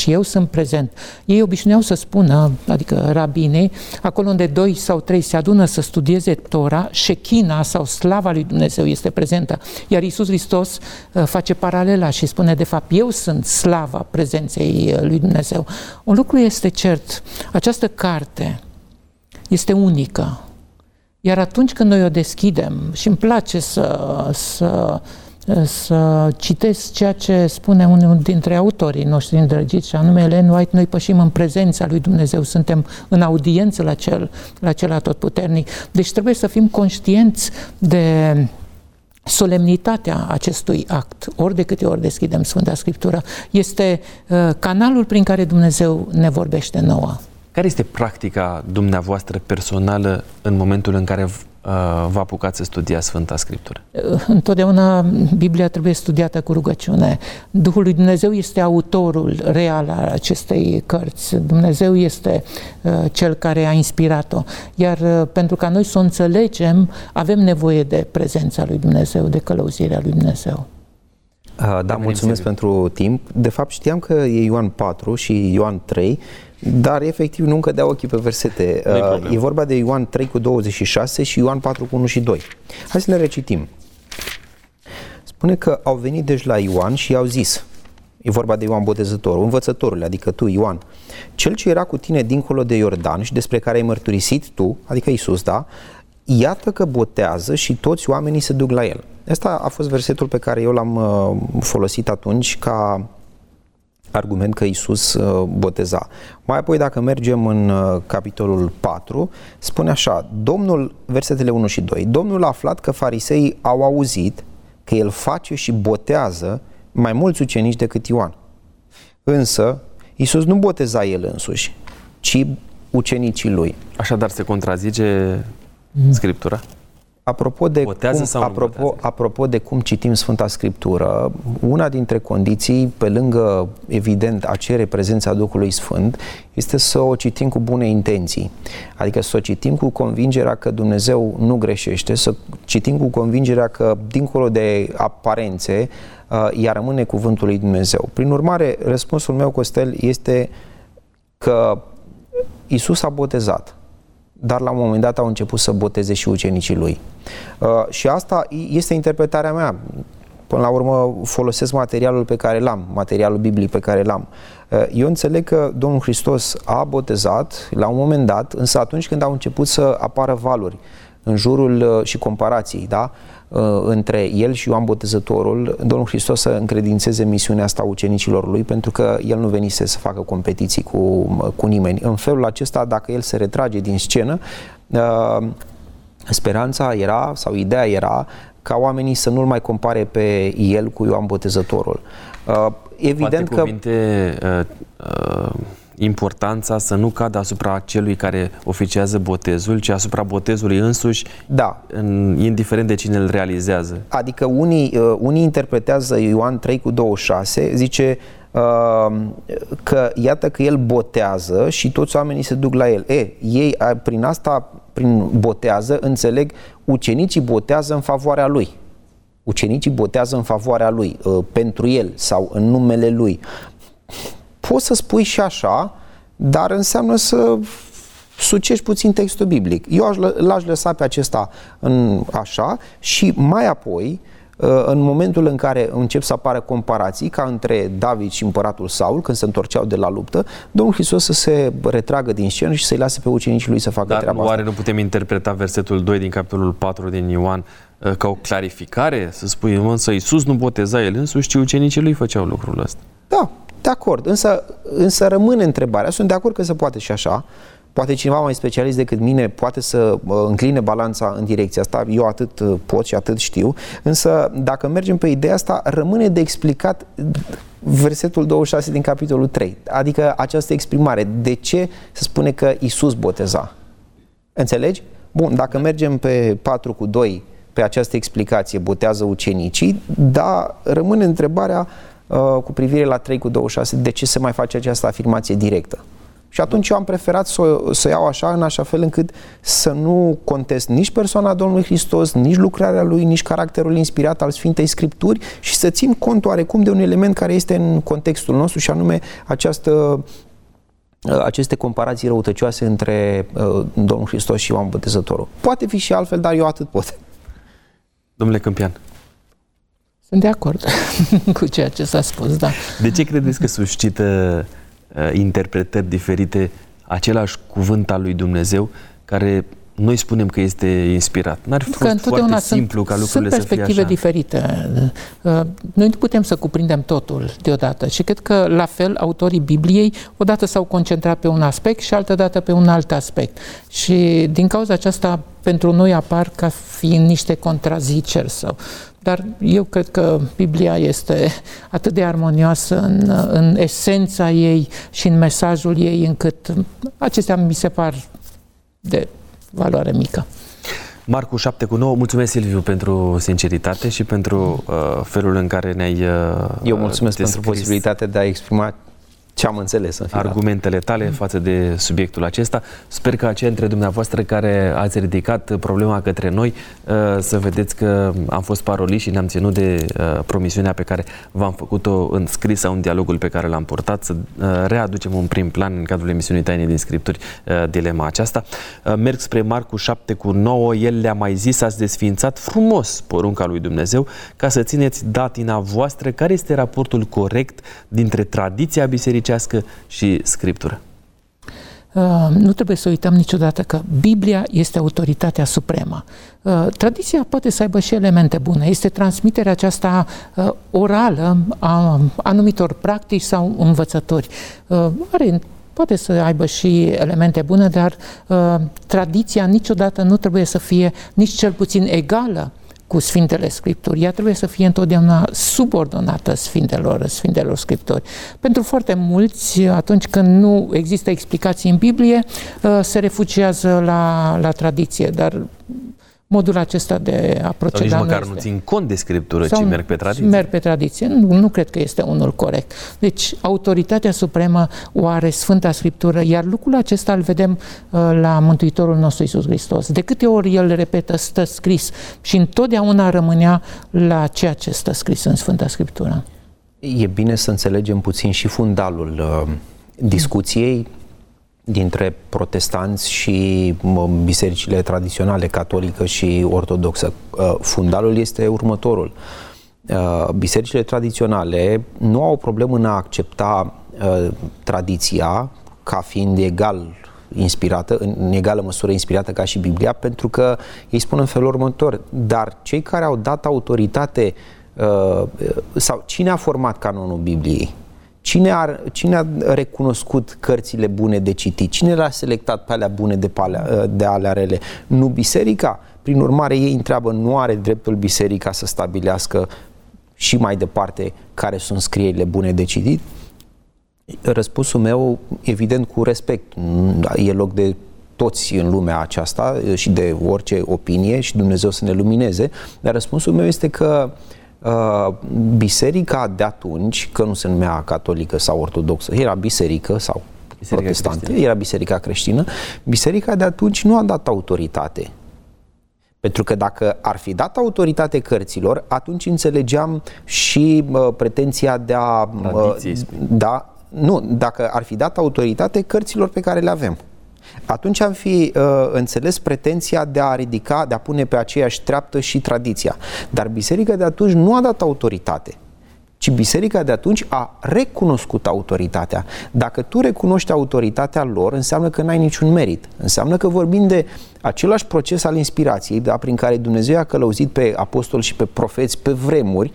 eu sunt prezent. Ei obișnuiau să spună, adică rabinii, acolo unde 2 sau 3 se adună să studieze Tora, șechina sau slava lui Dumnezeu este prezentă. Iar Iisus Hristos face paralela și spune, de fapt, eu sunt slava prezenței lui Dumnezeu. Un lucru este cert, această carte este unică. Iar atunci când noi o deschidem, și îmi place să citesc ceea ce spune unul dintre autorii noștri îndrăgiți, și anume Ellen White, noi pășim în prezența lui Dumnezeu, suntem în audiență la cel Atotputernic. Deci trebuie să fim conștienți de solemnitatea acestui act. Ori de câte ori deschidem Sfânta Scriptură, este canalul prin care Dumnezeu ne vorbește nouă. Care este practica dumneavoastră personală în momentul în care vă apucați să studiați Sfânta Scriptură? Întotdeauna Biblia trebuie studiată cu rugăciune. Duhul lui Dumnezeu este autorul real al acestei cărți. Dumnezeu este cel care a inspirat-o. Iar pentru ca noi să o înțelegem, avem nevoie de prezența lui Dumnezeu, de călăuzirea lui Dumnezeu. Da, mulțumesc pentru timp. De fapt, știam că e Ioan 4 și Ioan 3, dar efectiv nu încă dea ochii pe versete. E vorba de Ioan 3:26 și Ioan 4:1 și 2. Hai să le recitim. Spune că au venit deci la Ioan și i-au zis, e vorba de Ioan Botezătorul, învățătorule, adică tu, Ioan, cel ce era cu tine dincolo de Iordan și despre care ai mărturisit tu, adică Iisus, da, iată că botează și toți oamenii se duc la el. Asta a fost versetul pe care eu l-am folosit atunci ca argument că Iisus boteza. Mai apoi, dacă mergem în capitolul 4, spune așa, Domnul, versetele 1 și 2, Domnul a aflat că fariseii au auzit că el face și botează mai mulți ucenici decât Ioan. Însă, Iisus nu boteza el însuși, ci ucenicii lui. Așadar se contrazice Scriptura? Apropo de cum citim Sfânta Scriptură, una dintre condiții, pe lângă, evident, a cere prezența Duhului Sfânt, este să o citim cu bune intenții. Adică să o citim cu convingerea că Dumnezeu nu greșește, să citim cu convingerea că, dincolo de aparențe, ea rămâne cuvântul lui Dumnezeu. Prin urmare, răspunsul meu, Costel, este că Iisus a botezat, dar la un moment dat au început să boteze și ucenicii lui. Și asta este interpretarea mea. Până la urmă folosesc materialul pe care l-am, materialul biblic pe care l-am. Eu înțeleg că Domnul Hristos a botezat la un moment dat, însă atunci când au început să apară valuri în jurul și comparații, da, între el și Ioan Botezătorul, Domnul Hristos să încredințeze misiunea asta ucenicilor lui, pentru că el nu venise să facă competiții cu nimeni. În felul acesta, dacă el se retrage din scenă, speranța era, sau ideea era, ca oamenii să nu-l mai compare pe el cu Ioan Botezătorul. Evident că... importanța să nu cadă asupra celui care oficează botezul, ci asupra botezului însuși, da, indiferent de cine îl realizează. Adică unii interpretează Ioan 3:26, zice că iată că el botează și toți oamenii se duc la el. Ei prin asta, prin botează, înțeleg, ucenicii botează în favoarea lui. Ucenicii botează în favoarea lui, pentru el sau în numele lui. Poți să spui și așa, dar înseamnă să sucești puțin textul biblic. Eu l-aș lăsa pe acesta așa și mai apoi în momentul în care încep să apară comparații ca între David și împăratul Saul, când se întorceau de la luptă, Domnul Hristos să se retragă din scenă și să-i lase pe ucenicii lui să facă treaba asta. Dar oare nu putem interpreta versetul 2 din capitolul 4 din Ioan ca o clarificare? Să spui, însă Iisus nu boteza el însuși, ci ucenicii lui făceau lucrul ăsta. Da, de acord, însă rămâne întrebarea. Sunt de acord că se poate și așa. Poate cineva mai specialist decât mine poate să încline balanța în direcția asta, eu atât pot și atât știu, însă dacă mergem pe ideea asta, rămâne de explicat versetul 26 din capitolul 3, adică această exprimare, de ce se spune că Iisus boteza? Înțelegi? Bun, dacă mergem pe 4:2, pe această explicație, botează ucenicii, dar rămâne întrebarea cu privire la 3:26, de ce se mai face această afirmație directă? Și atunci eu am preferat să o iau așa, în așa fel încât să nu contest nici persoana Domnului Hristos, nici lucrarea Lui, nici caracterul inspirat al Sfintei Scripturi și să țin cont oarecum de un element care este în contextul nostru și anume aceste comparații răutăcioase între Domnul Hristos și Ioan Botezătorul. Poate fi și altfel, dar eu atât pot. Domnule Câmpian. Sunt de acord cu ceea ce s-a spus, da. De ce credeți că suscită interpretări diferite același cuvânt al lui Dumnezeu care noi spunem că este inspirat? N-ar fi fost foarte simplu ca lucrurile să fie așa? Sunt perspective diferite. Noi nu putem să cuprindem totul deodată și cred că la fel autorii Bibliei odată s-au concentrat pe un aspect și altădată pe un alt aspect. Și din cauza aceasta pentru noi apar ca fiind niște contraziceri sau... Dar eu cred că Biblia este atât de armonioasă în esența ei și în mesajul ei, încât acestea mi se par de valoare mică. Marcu 7:9, mulțumesc Silviu pentru sinceritate și pentru felul în care ne-ai eu mulțumesc pentru posibilitatea de a exprima ce am înțeles în final. Argumentele tale față de subiectul acesta. Sper că aceia dintre dumneavoastră care ați ridicat problema către noi să vedeți că am fost paroliți și ne-am ținut de promisiunea pe care v-am făcut-o în scris sau în dialogul pe care l-am purtat, să readucem în prim plan în cadrul emisiunii Taine din Scripturi dilema aceasta. Merg spre Marcu 7:9. El le-a mai zis: ați desființat frumos porunca lui Dumnezeu ca să țineți datina voastră. Care este raportul corect dintre tradiția bisericii și Scriptură? Nu trebuie să uităm niciodată că Biblia este autoritatea supremă. Tradiția poate să aibă și elemente bune. Este transmiterea aceasta orală a anumitor practici sau învățători. Poate să aibă și elemente bune, dar tradiția niciodată nu trebuie să fie nici cel puțin egală cu Sfintele Scripturi. Ea trebuie să fie întotdeauna subordonată Sfintelor Scripturi. Pentru foarte mulți, atunci când nu există explicații în Biblie, se refugiază la tradiție, dar modul acesta de a proceda... Sau nici măcar nu țin cont de Scriptură, ci merg pe tradiție. Nu cred că este unul corect. Deci, autoritatea supremă o are Sfânta Scriptură, iar lucrul acesta îl vedem la Mântuitorul nostru Iisus Hristos. De câte ori el repetă, stă scris, și întotdeauna rămânea la ceea ce stă scris în Sfânta Scriptură. E bine să înțelegem puțin și fundalul discuției dintre protestanți și bisericile tradiționale, catolică și ortodoxă. Fundalul este următorul. Bisericile tradiționale nu au problemă în a accepta tradiția ca fiind în egală măsură inspirată ca și Biblia, pentru că ei spun în felul următor: dar cei care au dat autoritate sau cine a format canonul Bibliei? Cine a recunoscut cărțile bune de citit? Cine le-a selectat pe alea bune de alea rele? Nu biserica? Prin urmare, ei întreabă, nu are dreptul biserica să stabilească și mai departe care sunt scrierile bune de citit? Răspunsul meu, evident, cu respect. E loc de toți în lumea aceasta și de orice opinie și Dumnezeu să ne lumineze, dar răspunsul meu este că biserica de atunci, că nu se numea catolică sau ortodoxă, era biserică sau protestantă, era biserica creștină, biserica de atunci nu a dat autoritate. Pentru că dacă ar fi dat autoritate cărților, atunci înțelegeam și pretenția de a... dacă ar fi dat autoritate cărților pe care le avem. atunci am fi înțeles pretenția de a ridica, de a pune pe aceeași treaptă și tradiția. Dar biserica de atunci nu a dat autoritate, ci biserica de atunci a recunoscut autoritatea. Dacă tu recunoști autoritatea lor, înseamnă că n-ai niciun merit. Înseamnă că vorbim de același proces al inspirației, da, prin care Dumnezeu a călăuzit pe apostoli și pe profeți pe vremuri,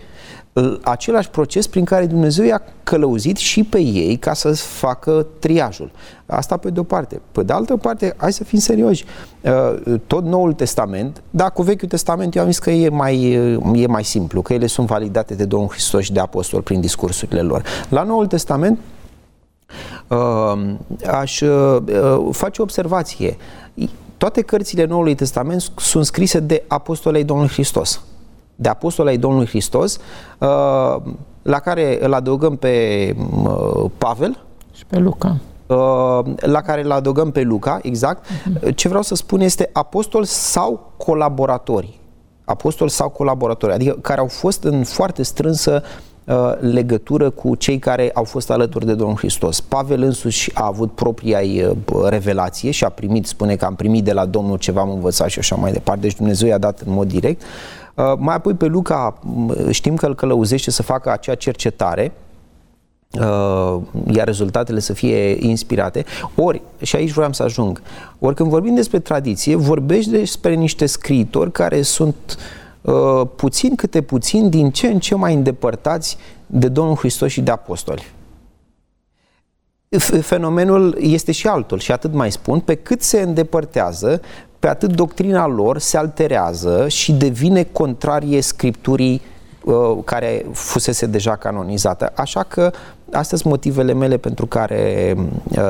același proces prin care Dumnezeu i-a călăuzit și pe ei ca să facă triajul. Asta pe de-o parte. Pe de altă parte, hai să fim serioși, tot Noul Testament, da, cu Vechiul Testament eu am zis că e mai simplu, că ele sunt validate de Domnul Hristos și de apostoli prin discursurile lor. La Noul Testament aș face observație. Toate cărțile Noului Testament sunt scrise de apostolii Domnului Hristos. De apostolii Domnului Hristos, la care îl adăugăm pe Pavel și pe Luca. La care îl adăugăm pe Luca, exact. Ce vreau să spun este apostoli sau colaboratori. Apostoli sau colaboratori, adică care au fost în foarte strânsă legătură cu cei care au fost alături de Domnul Hristos. Pavel însuși a avut propria revelație și a primit, spune că am primit de la Domnul ceva, am învățat și așa mai departe. Deci Dumnezeu i-a dat în mod direct. Mai apoi pe Luca știm că îl călăuzește să facă acea cercetare, iar rezultatele să fie inspirate. Ori, și aici vreau să ajung, ori când vorbim despre tradiție, vorbești despre niște scriitori care sunt puțin câte puțin din ce în ce mai îndepărtați de Domnul Hristos și de apostoli. Fenomenul este și altul, și atât mai spun, pe cât se îndepărtează, pe atât doctrina lor se alterează și devine contrarie Scripturii care fusese deja canonizată. Așa că astea sunt motivele mele pentru care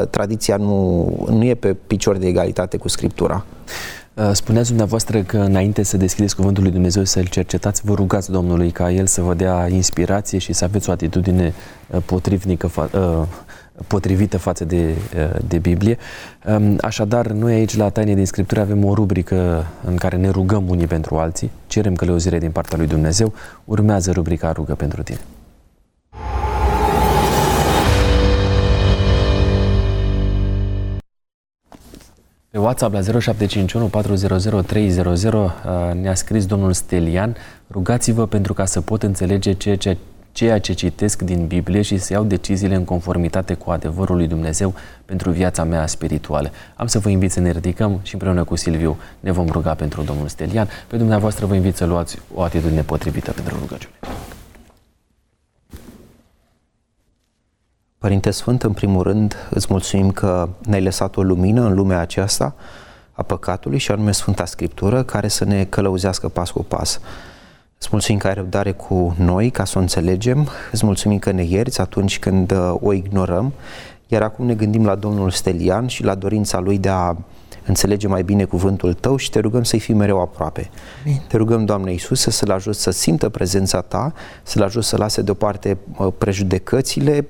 tradiția nu e pe picior de egalitate cu Scriptura. Spuneați dumneavoastră că înainte să deschideți Cuvântul lui Dumnezeu să-L cercetați, vă rugați Domnului ca El să vă dea inspirație și să aveți o atitudine potrivită față de Biblie. Așadar, noi aici la Taine din Scriptură avem o rubrică în care ne rugăm unii pentru alții, cerem călăuzire din partea lui Dumnezeu. Urmează rubrica Rugă pentru tine. Pe WhatsApp la 0751 400 300 ne-a scris domnul Stelian: rugați-vă pentru ca să pot înțelege ceea ce citesc din Biblie și să iau deciziile în conformitate cu adevărul lui Dumnezeu pentru viața mea spirituală. Am să vă invit să ne ridicăm și împreună cu Silviu ne vom ruga pentru domnul Stelian. Pe dumneavoastră vă invit să luați o atitudine potrivită pentru rugăciune. Părinte Sfânt, în primul rând îți mulțumim că ne-ai lăsat o lumină în lumea aceasta a păcatului, și anume Sfânta Scriptură, care să ne călăuzească pas cu pas. Îți mulțumim că ai răbdare cu noi ca să o înțelegem, îți mulțumim că ne ierți atunci când o ignorăm, iar acum ne gândim la domnul Stelian și la dorința lui de a înțelege mai bine cuvântul tău și te rugăm să-i fii mereu aproape. Bine. Te rugăm, Doamne Iisuse, să-l ajut să simtă prezența ta, să-l ajut să lase deoparte prejudecățile,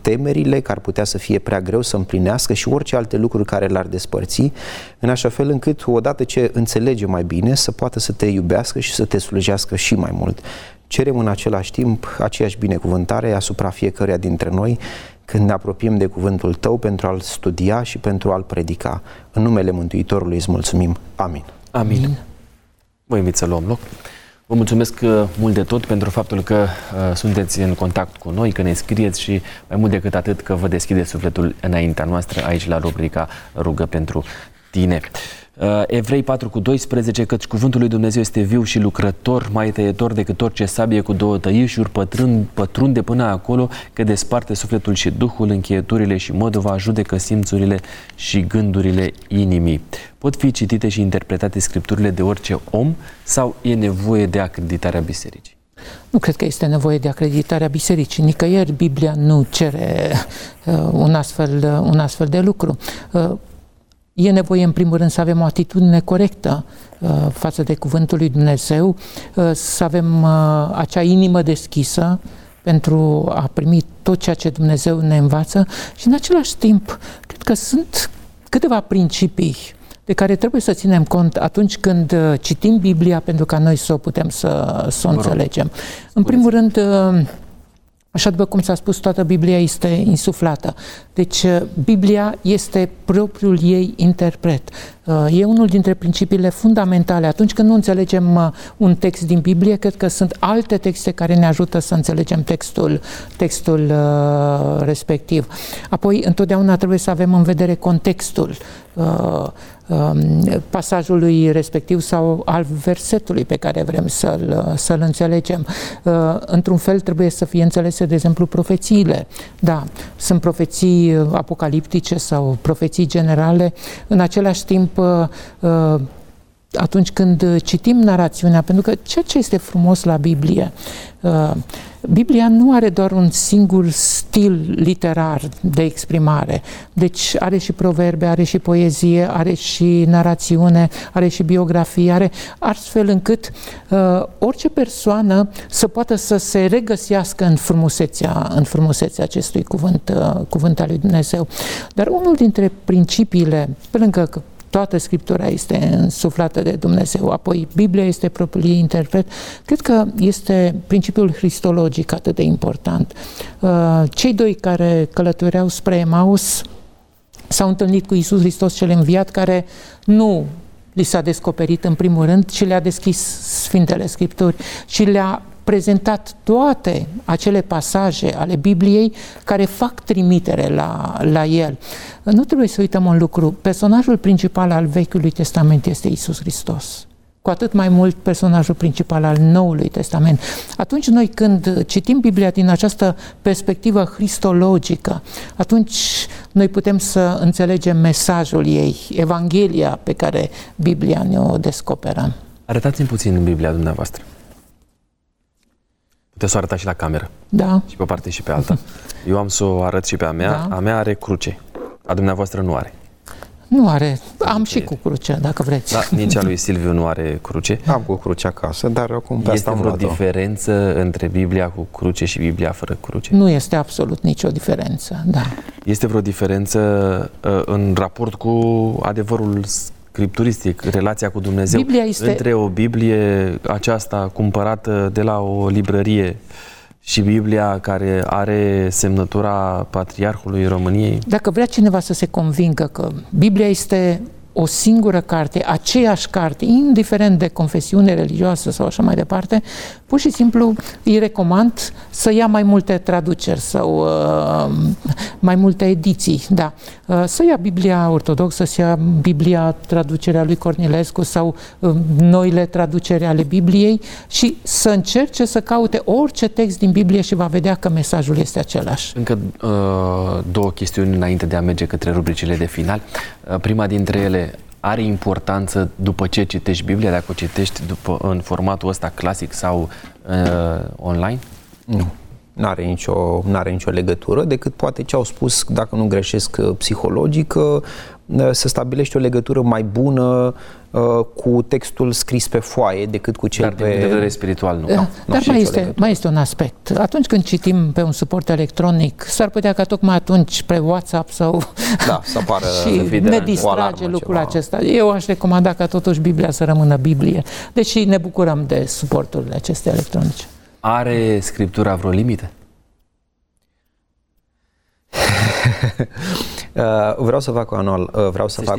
temerile care ar putea să fie prea greu să împlinească și orice alte lucruri care l-ar despărți, în așa fel încât odată ce înțelege mai bine să poată să te iubească și să te slujească și mai mult. Cerem în același timp aceeași binecuvântare asupra fiecăruia dintre noi când ne apropiem de cuvântul tău pentru a-l studia și pentru a-l predica. În numele Mântuitorului îți mulțumim. Amin. Amin. Vă invit să luăm loc. Vă mulțumesc mult de tot pentru faptul că sunteți în contact cu noi, că ne scrieți și mai mult decât atât că vă deschideți sufletul înaintea noastră aici la rubrica Rugă pentru tine. Evrei 4:12, căci cuvântul lui Dumnezeu este viu și lucrător, mai tăietor decât orice sabie cu două tăișuri, pătrunde până acolo că desparte sufletul și duhul, încheieturile și măduva, judecă simțurile și gândurile inimii. Pot fi citite și interpretate scripturile de orice om sau e nevoie de acreditarea bisericii? Nu cred că este nevoie de acreditarea bisericii. Nicăieri Biblia nu cere un astfel de lucru. E nevoie, în primul rând, să avem o atitudine corectă față de Cuvântul lui Dumnezeu, să avem acea inimă deschisă pentru a primi tot ceea ce Dumnezeu ne învață și, în același timp, cred că sunt câteva principii de care trebuie să ținem cont atunci când citim Biblia pentru ca noi să o putem să o înțelegem. În primul rând, Așa, după cum s-a spus, toată Biblia este insuflată. Deci, Biblia este propriul ei interpret. E unul dintre principiile fundamentale. Atunci când nu înțelegem un text din Biblie, cred că sunt alte texte care ne ajută să înțelegem textul respectiv. Apoi, întotdeauna trebuie să avem în vedere contextul pasajului respectiv sau al versetului pe care vrem să-l înțelegem. Într-un fel trebuie să fie înțelese, de exemplu, profețiile. Da, sunt profeții apocaliptice sau profeții generale. În același timp, atunci când citim narațiunea, pentru că ceea ce este frumos la Biblie, Biblia nu are doar un singur stil literar de exprimare, deci are și proverbe, are și poezie, are și narațiune, are și biografie, are astfel încât orice persoană să poată să se regăsească în frumusețea acestui cuvânt al lui Dumnezeu. Dar unul dintre principiile, pe lângă toată Scriptura este însuflată de Dumnezeu, apoi Biblia este propriul ei interpret, cred că este principiul cristologic atât de important. Cei doi care călătoreau spre Emaus s-au întâlnit cu Iisus Hristos cel înviat, care nu li s-a descoperit în primul rând, ci le-a deschis Sfintele Scripturi și le-a prezentat toate acele pasaje ale Bibliei care fac trimitere la el. Nu trebuie să uităm un lucru. Personajul principal al Vechiului Testament este Iisus Hristos. Cu atât mai mult personajul principal al Noului Testament. Atunci noi când citim Biblia din această perspectivă cristologică, atunci noi putem să înțelegem mesajul ei, Evanghelia pe care Biblia ne-o descoperă. Arătați-mi puțin Biblia dumneavoastră. Puteți să o arătați și la cameră. Da. Și pe o parte și pe alta. Eu am să o arăt și pe a mea. Da. A mea are cruce. A dumneavoastră nu are. Nu are. Am și cu crucea, dacă vreți. Da, nici a lui Silviu nu are cruce. Am cu cruce acasă, dar acum pe asta am luat-o. Este vreo diferență între Biblia cu cruce și Biblia fără cruce? Nu este absolut nicio diferență, da. Este vreo diferență în raport cu adevărul scripturistic, relația cu Dumnezeu între o Biblie aceasta cumpărată de la o librărie și Biblia care are semnătura Patriarhului României? Dacă vrea cineva să se convingă că Biblia este o singură carte, aceeași carte, indiferent de confesiune religioasă sau așa mai departe, pur și simplu îi recomand să ia mai multe traduceri sau mai multe ediții, da. Să ia Biblia ortodoxă, să ia Biblia traducerea lui Cornelescu sau noile traduceri ale Bibliei și să încerce să caute orice text din Biblie și va vedea că mesajul este același. Încă două chestiuni înainte de a merge către rubricile de final. Prima dintre ele, are importanță după ce citești Biblia, dacă o citești în formatul ăsta clasic sau online? Nu. N-are nicio legătură, decât poate ce au spus, dacă nu greșesc, psihologii, că se stabilește o legătură mai bună cu textul scris pe foaie decât cu cel pe... Dar din vedere spiritual nu. Dar mai este un aspect. Atunci când citim pe un suport electronic, s-ar putea ca tocmai atunci pe WhatsApp sau... Da, să apară și ne distrage lucrul acesta. Eu aș recomanda ca totuși Biblia să rămână Biblie, deși ne bucurăm de suporturile acestea electronice. Are Scriptura vreo limită? Vreau să fac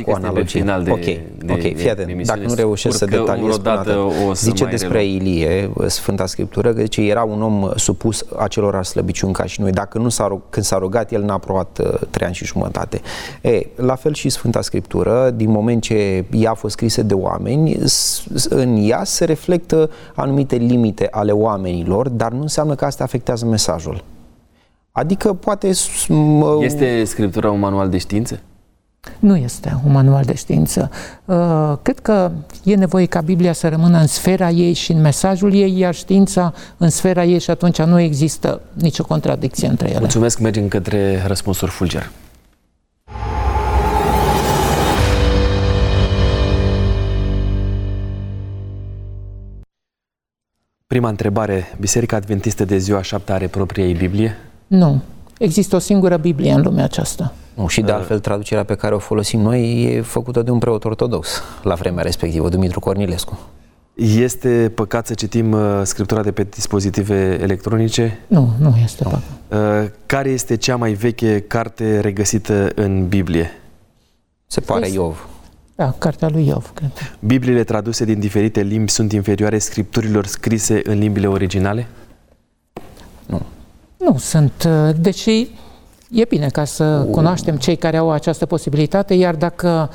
o analogie. Ok, fii atent. Dacă nu reușesc să detaliez zice despre Ilie, Sfânta Scriptură, că zice, era un om supus acelor slăbiciuni ca și noi. Dacă nu când s-a rugat, el n-a aprobat 3 ani și jumătate. La fel și Sfânta Scriptură, din moment ce ea a fost scrisă de oameni, în ea se reflectă anumite limite ale oamenilor, dar nu înseamnă că asta afectează mesajul. Adică poate... Este Scriptura un manual de știință? Nu este un manual de știință. Cred că e nevoie ca Biblia să rămână în sfera ei și în mesajul ei, iar știința în sfera ei și atunci nu există nicio contradicție între ele. Mulțumesc, mergem către răspunsuri fulger. Prima întrebare, Biserica Adventistă de ziua 7 are propria ei Biblie? Nu. Există o singură Biblie în lumea aceasta. Nu, și de altfel traducerea pe care o folosim noi e făcută de un preot ortodox la vremea respectivă, Dumitru Cornilescu. Este păcat să citim Scriptura de pe dispozitive electronice? Nu, nu este păcat. Care este cea mai veche carte regăsită în Biblie? Se pare Iov. Da, cartea lui Iov, cred. Bibliile traduse din diferite limbi sunt inferioare scripturilor scrise în limbile originale? Nu. Nu sunt, deși e bine ca să cunoaștem cei care au această posibilitate, iar dacă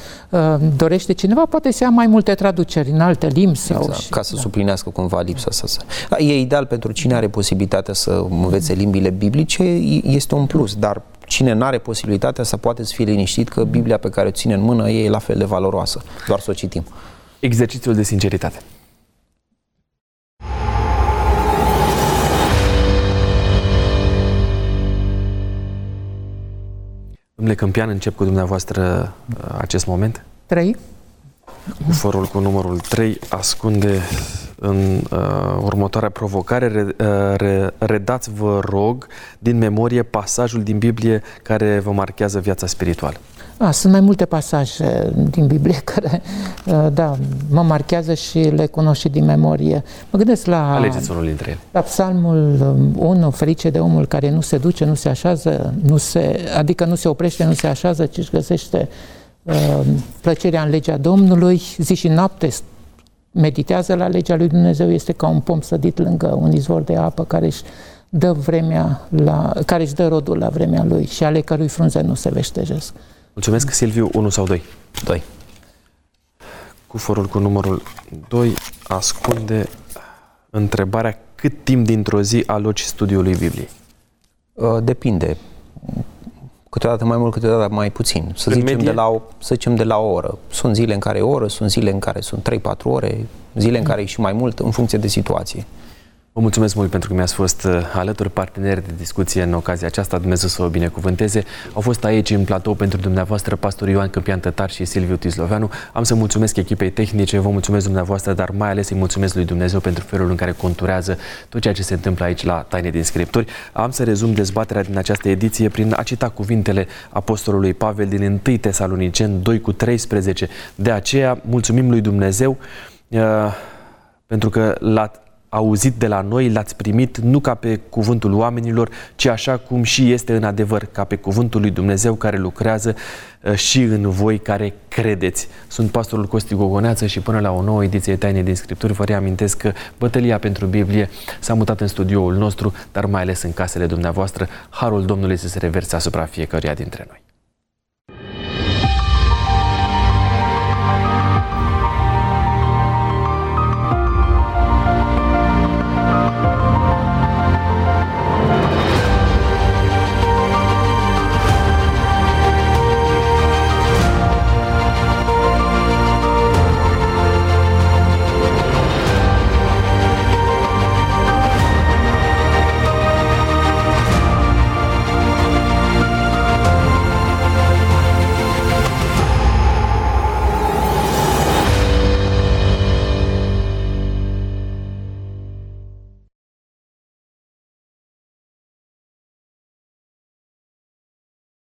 dorește cineva, poate să ia mai multe traduceri în alte limbi. Sau exact, și, ca să suplinească cumva lipsa asta. E ideal pentru cine are posibilitatea să învețe limbile biblice, este un plus, dar cine n-are posibilitatea să poate să fie liniștit că Biblia pe care o ține în mână e la fel de valoroasă, doar să o citim. Exercițiul de sinceritate. Domnule Câmpian, încep cu dumneavoastră acest moment. 3. Cuforul cu numărul 3 ascunde în următoarea provocare. Redați, vă rog, din memorie pasajul din Biblie care vă marchează viața spirituală. Sunt mai multe pasaje din Biblie care, mă marchează și le cunosc și din memorie. Mă gândesc la... Alegeți unul dintre ele. La Psalmul 1, ferice de omul care nu se duce, nu se așează, adică nu se oprește, nu se așează, ci își găsește plăcerea în legea Domnului, zi și noapte meditează la legea lui Dumnezeu, este ca un pom sădit lângă un izvor de apă care își dă rodul la vremea lui și ale cărui frunze nu se veștejesc. Mulțumesc, Silviu. 1 sau 2? 2. Cuforul cu numărul 2 ascunde întrebarea: cât timp dintr-o zi aloci studiului Bibliei? Depinde. Câteodată mai mult, câteodată mai puțin. Să zicem de la o oră. Sunt zile în care e o oră, sunt zile în care sunt 3-4 ore, zile în care e și mai mult, în funcție de situație. Vă mulțumesc mult pentru că mi-ați fost alături, parteneri de discuție în ocazia aceasta. Dumnezeu să o binecuvânteze. Au fost aici în platou pentru dumneavoastră pastorii Ioan Câmpian-Tătar și Silviu Tisloveanu. Am să mulțumesc echipei tehnice, vă mulțumesc dumneavoastră, dar mai ales îi mulțumesc lui Dumnezeu pentru felul în care conturează tot ceea ce se întâmplă aici la Taine din Scripturi. Am să rezum dezbaterea din această ediție prin a cita cuvintele apostolului Pavel din 1 Tesalonicen 2:13. De aceea mulțumim lui Dumnezeu pentru că auzit de la noi, l-ați primit nu ca pe cuvântul oamenilor, ci așa cum și este în adevăr, ca pe cuvântul lui Dumnezeu care lucrează și în voi care credeți. Sunt pastorul Costi Gogoneață și până la o nouă ediție Taine din Scripturi vă reamintesc că bătălia pentru Biblie s-a mutat în studioul nostru, dar mai ales în casele dumneavoastră. Harul Domnului să se reverse asupra fiecăruia dintre noi.